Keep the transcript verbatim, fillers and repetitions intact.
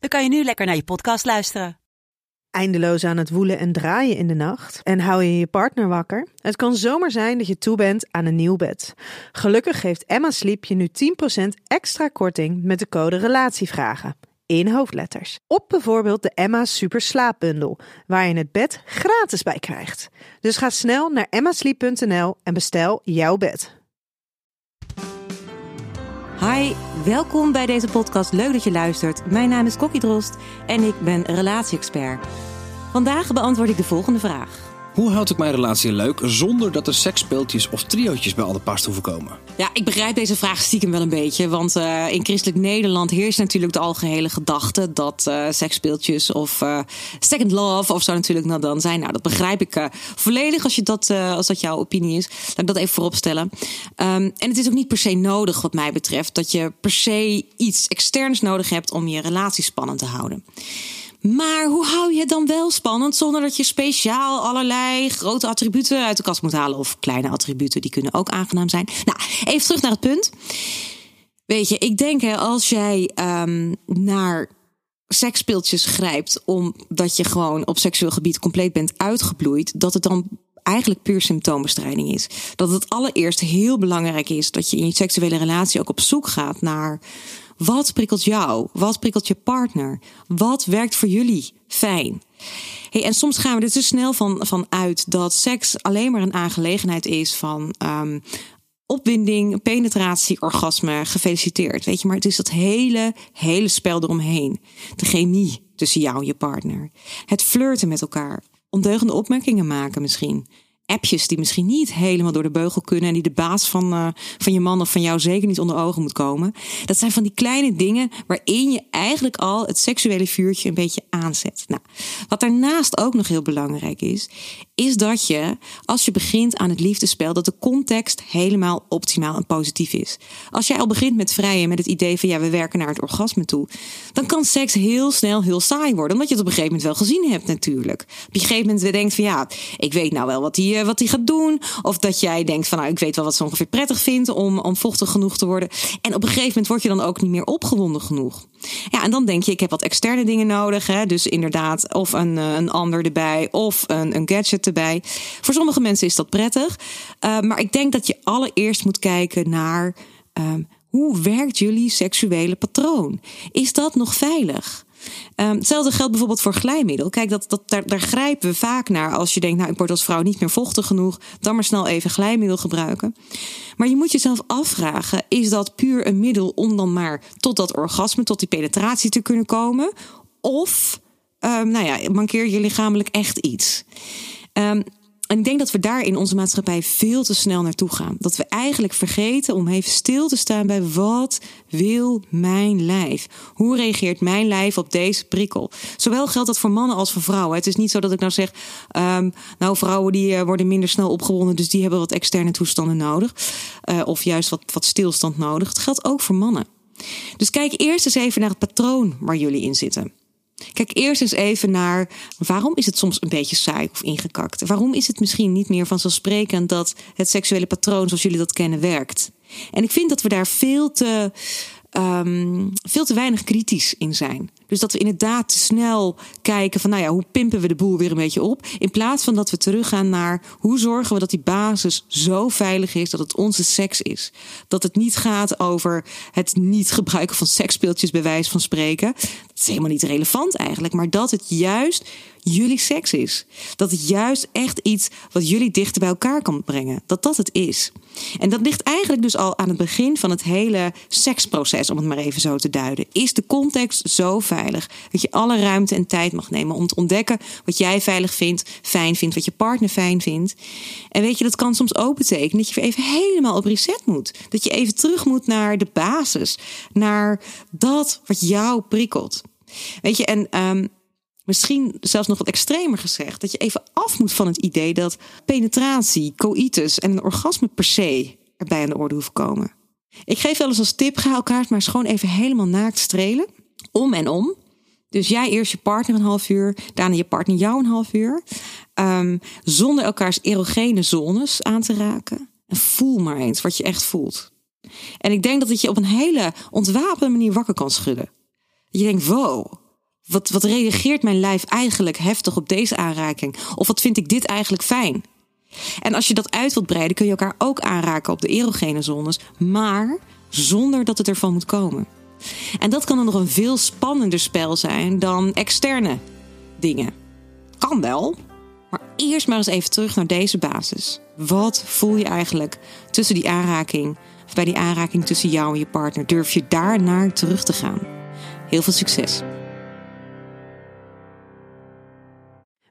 dan kan je nu lekker naar je podcast luisteren. Eindeloos aan het woelen en draaien in de nacht en hou je je partner wakker? Het kan zomaar zijn dat je toe bent aan een nieuw bed. Gelukkig geeft Emma Sleep je nu tien procent extra korting met de code relatievragen. In hoofdletters. Op bijvoorbeeld de Emma Super Slaapbundel, waar je het bed gratis bij krijgt. Dus ga snel naar emma sleep punt n l en bestel jouw bed. Hi, welkom bij deze podcast. Leuk dat je luistert. Mijn naam is Kokkie Drost en ik ben relatie-expert. Vandaag beantwoord ik de volgende vraag. Hoe houd ik mijn relatie leuk zonder dat er seksspeeltjes of triootjes bij al de past hoeven komen? Ja, ik begrijp deze vraag stiekem wel een beetje. Want uh, in christelijk Nederland heerst natuurlijk de algehele gedachte dat uh, seksspeeltjes of uh, second love of zo natuurlijk nou dan zijn. Nou, dat begrijp ik uh, volledig als, je dat, uh, als dat jouw opinie is. Laat ik dat even voorop stellen. Um, en het is ook niet per se nodig wat mij betreft dat je per se iets externs nodig hebt om je relatie spannend te houden. Maar hoe hou je het dan wel spannend zonder dat je speciaal allerlei grote attributen uit de kast moet halen? Of kleine attributen, die kunnen ook aangenaam zijn. Nou, even terug naar het punt. Weet je, ik denk hè, als jij um, naar seksspeeltjes grijpt omdat je gewoon op seksueel gebied compleet bent uitgebloeid, dat het dan eigenlijk puur symptoombestrijding is. Dat het allereerst heel belangrijk is dat je in je seksuele relatie ook op zoek gaat naar: wat prikkelt jou? Wat prikkelt je partner? Wat werkt voor jullie fijn? Hey, en soms gaan we er te snel van, van uit dat seks alleen maar een aangelegenheid is van um, opwinding, penetratie, orgasme, gefeliciteerd. Weet je, maar het is dat hele, hele spel eromheen. De chemie tussen jou en je partner. Het flirten met elkaar. Ondeugende opmerkingen maken misschien. Appjes die misschien niet helemaal door de beugel kunnen en die de baas van, uh, van je man of van jou zeker niet onder ogen moet komen. Dat zijn van die kleine dingen waarin je eigenlijk al het seksuele vuurtje een beetje aanzet. Nou, wat daarnaast ook nog heel belangrijk is, is dat je, als je begint aan het liefdespel, dat de context helemaal optimaal en positief is. Als jij al begint met vrijen, met het idee van ja, we werken naar het orgasme toe, dan kan seks heel snel heel saai worden, omdat je het op een gegeven moment wel gezien hebt natuurlijk. Op een gegeven moment denkt van ja, ik weet nou wel wat die wat hij gaat doen. Of dat jij denkt van nou, ik weet wel wat ze ongeveer prettig vindt om, om vochtig genoeg te worden. En op een gegeven moment word je dan ook niet meer opgewonden genoeg. Ja, en dan denk je, ik heb wat externe dingen nodig. Hè? Dus inderdaad, of een, een ander erbij, of een, een gadget erbij. Voor sommige mensen is dat prettig. Uh, maar ik denk dat je allereerst moet kijken naar Um, hoe werkt jullie seksuele patroon? Is dat nog veilig? Um, hetzelfde geldt bijvoorbeeld voor glijmiddel. Kijk, dat, dat, daar, daar grijpen we vaak naar als je denkt, nou, ik word als vrouw niet meer vochtig genoeg, dan maar snel even glijmiddel gebruiken. Maar je moet jezelf afvragen, is dat puur een middel om dan maar tot dat orgasme, tot die penetratie te kunnen komen? Of, um, nou ja, mankeer je lichamelijk echt iets? Um, En ik denk dat we daar in onze maatschappij veel te snel naartoe gaan. Dat we eigenlijk vergeten om even stil te staan bij: wat wil mijn lijf? Hoe reageert mijn lijf op deze prikkel? Zowel geldt dat voor mannen als voor vrouwen. Het is niet zo dat ik nou zeg, um, nou vrouwen die worden minder snel opgewonden, dus die hebben wat externe toestanden nodig. Uh, of juist wat, wat stilstand nodig. Het geldt ook voor mannen. Dus kijk eerst eens even naar het patroon waar jullie in zitten. Kijk eerst eens even naar: waarom is het soms een beetje saai of ingekakt? Waarom is het misschien niet meer vanzelfsprekend dat het seksuele patroon zoals jullie dat kennen werkt? En ik vind dat we daar veel te, um, veel te weinig kritisch in zijn. Dus dat we inderdaad te snel kijken van nou ja, hoe pimpen we de boel weer een beetje op? In plaats van dat we teruggaan naar: hoe zorgen we dat die basis zo veilig is dat het onze seks is? Dat het niet gaat over het niet gebruiken van seksspeeltjes bij wijze van spreken. Dat is helemaal niet relevant eigenlijk. Maar dat het juist jullie seks is. Dat het juist echt iets wat jullie dichter bij elkaar kan brengen. Dat dat het is. En dat ligt eigenlijk dus al aan het begin van het hele seksproces, om het maar even zo te duiden. Is de context zo veilig? Veilig, dat je alle ruimte en tijd mag nemen om te ontdekken wat jij veilig vindt, fijn vindt, wat je partner fijn vindt. En weet je, dat kan soms ook betekenen dat je even helemaal op reset moet. Dat je even terug moet naar de basis, naar dat wat jou prikkelt. Weet je, en um, misschien zelfs nog wat extremer gezegd, dat je even af moet van het idee dat penetratie, coïtus en een orgasme per se erbij aan de orde hoeven komen. Ik geef wel eens als tip, ga elkaar maar eens gewoon even helemaal naakt strelen. Om en om. Dus jij eerst je partner een half uur, daarna je partner jou een half uur. Um, zonder elkaars erogene zones aan te raken. En voel maar eens wat je echt voelt. En ik denk dat het je op een hele ontwapende manier wakker kan schudden. Dat je denkt, wow, wat, wat reageert mijn lijf eigenlijk heftig op deze aanraking? Of wat vind ik dit eigenlijk fijn? En als je dat uit wilt breiden, kun je elkaar ook aanraken op de erogene zones, maar zonder dat het ervan moet komen. En dat kan dan nog een veel spannender spel zijn dan externe dingen. Kan wel, maar eerst maar eens even terug naar deze basis. Wat voel je eigenlijk tussen die aanraking, of bij die aanraking tussen jou en je partner? Durf je daar naar terug te gaan? Heel veel succes.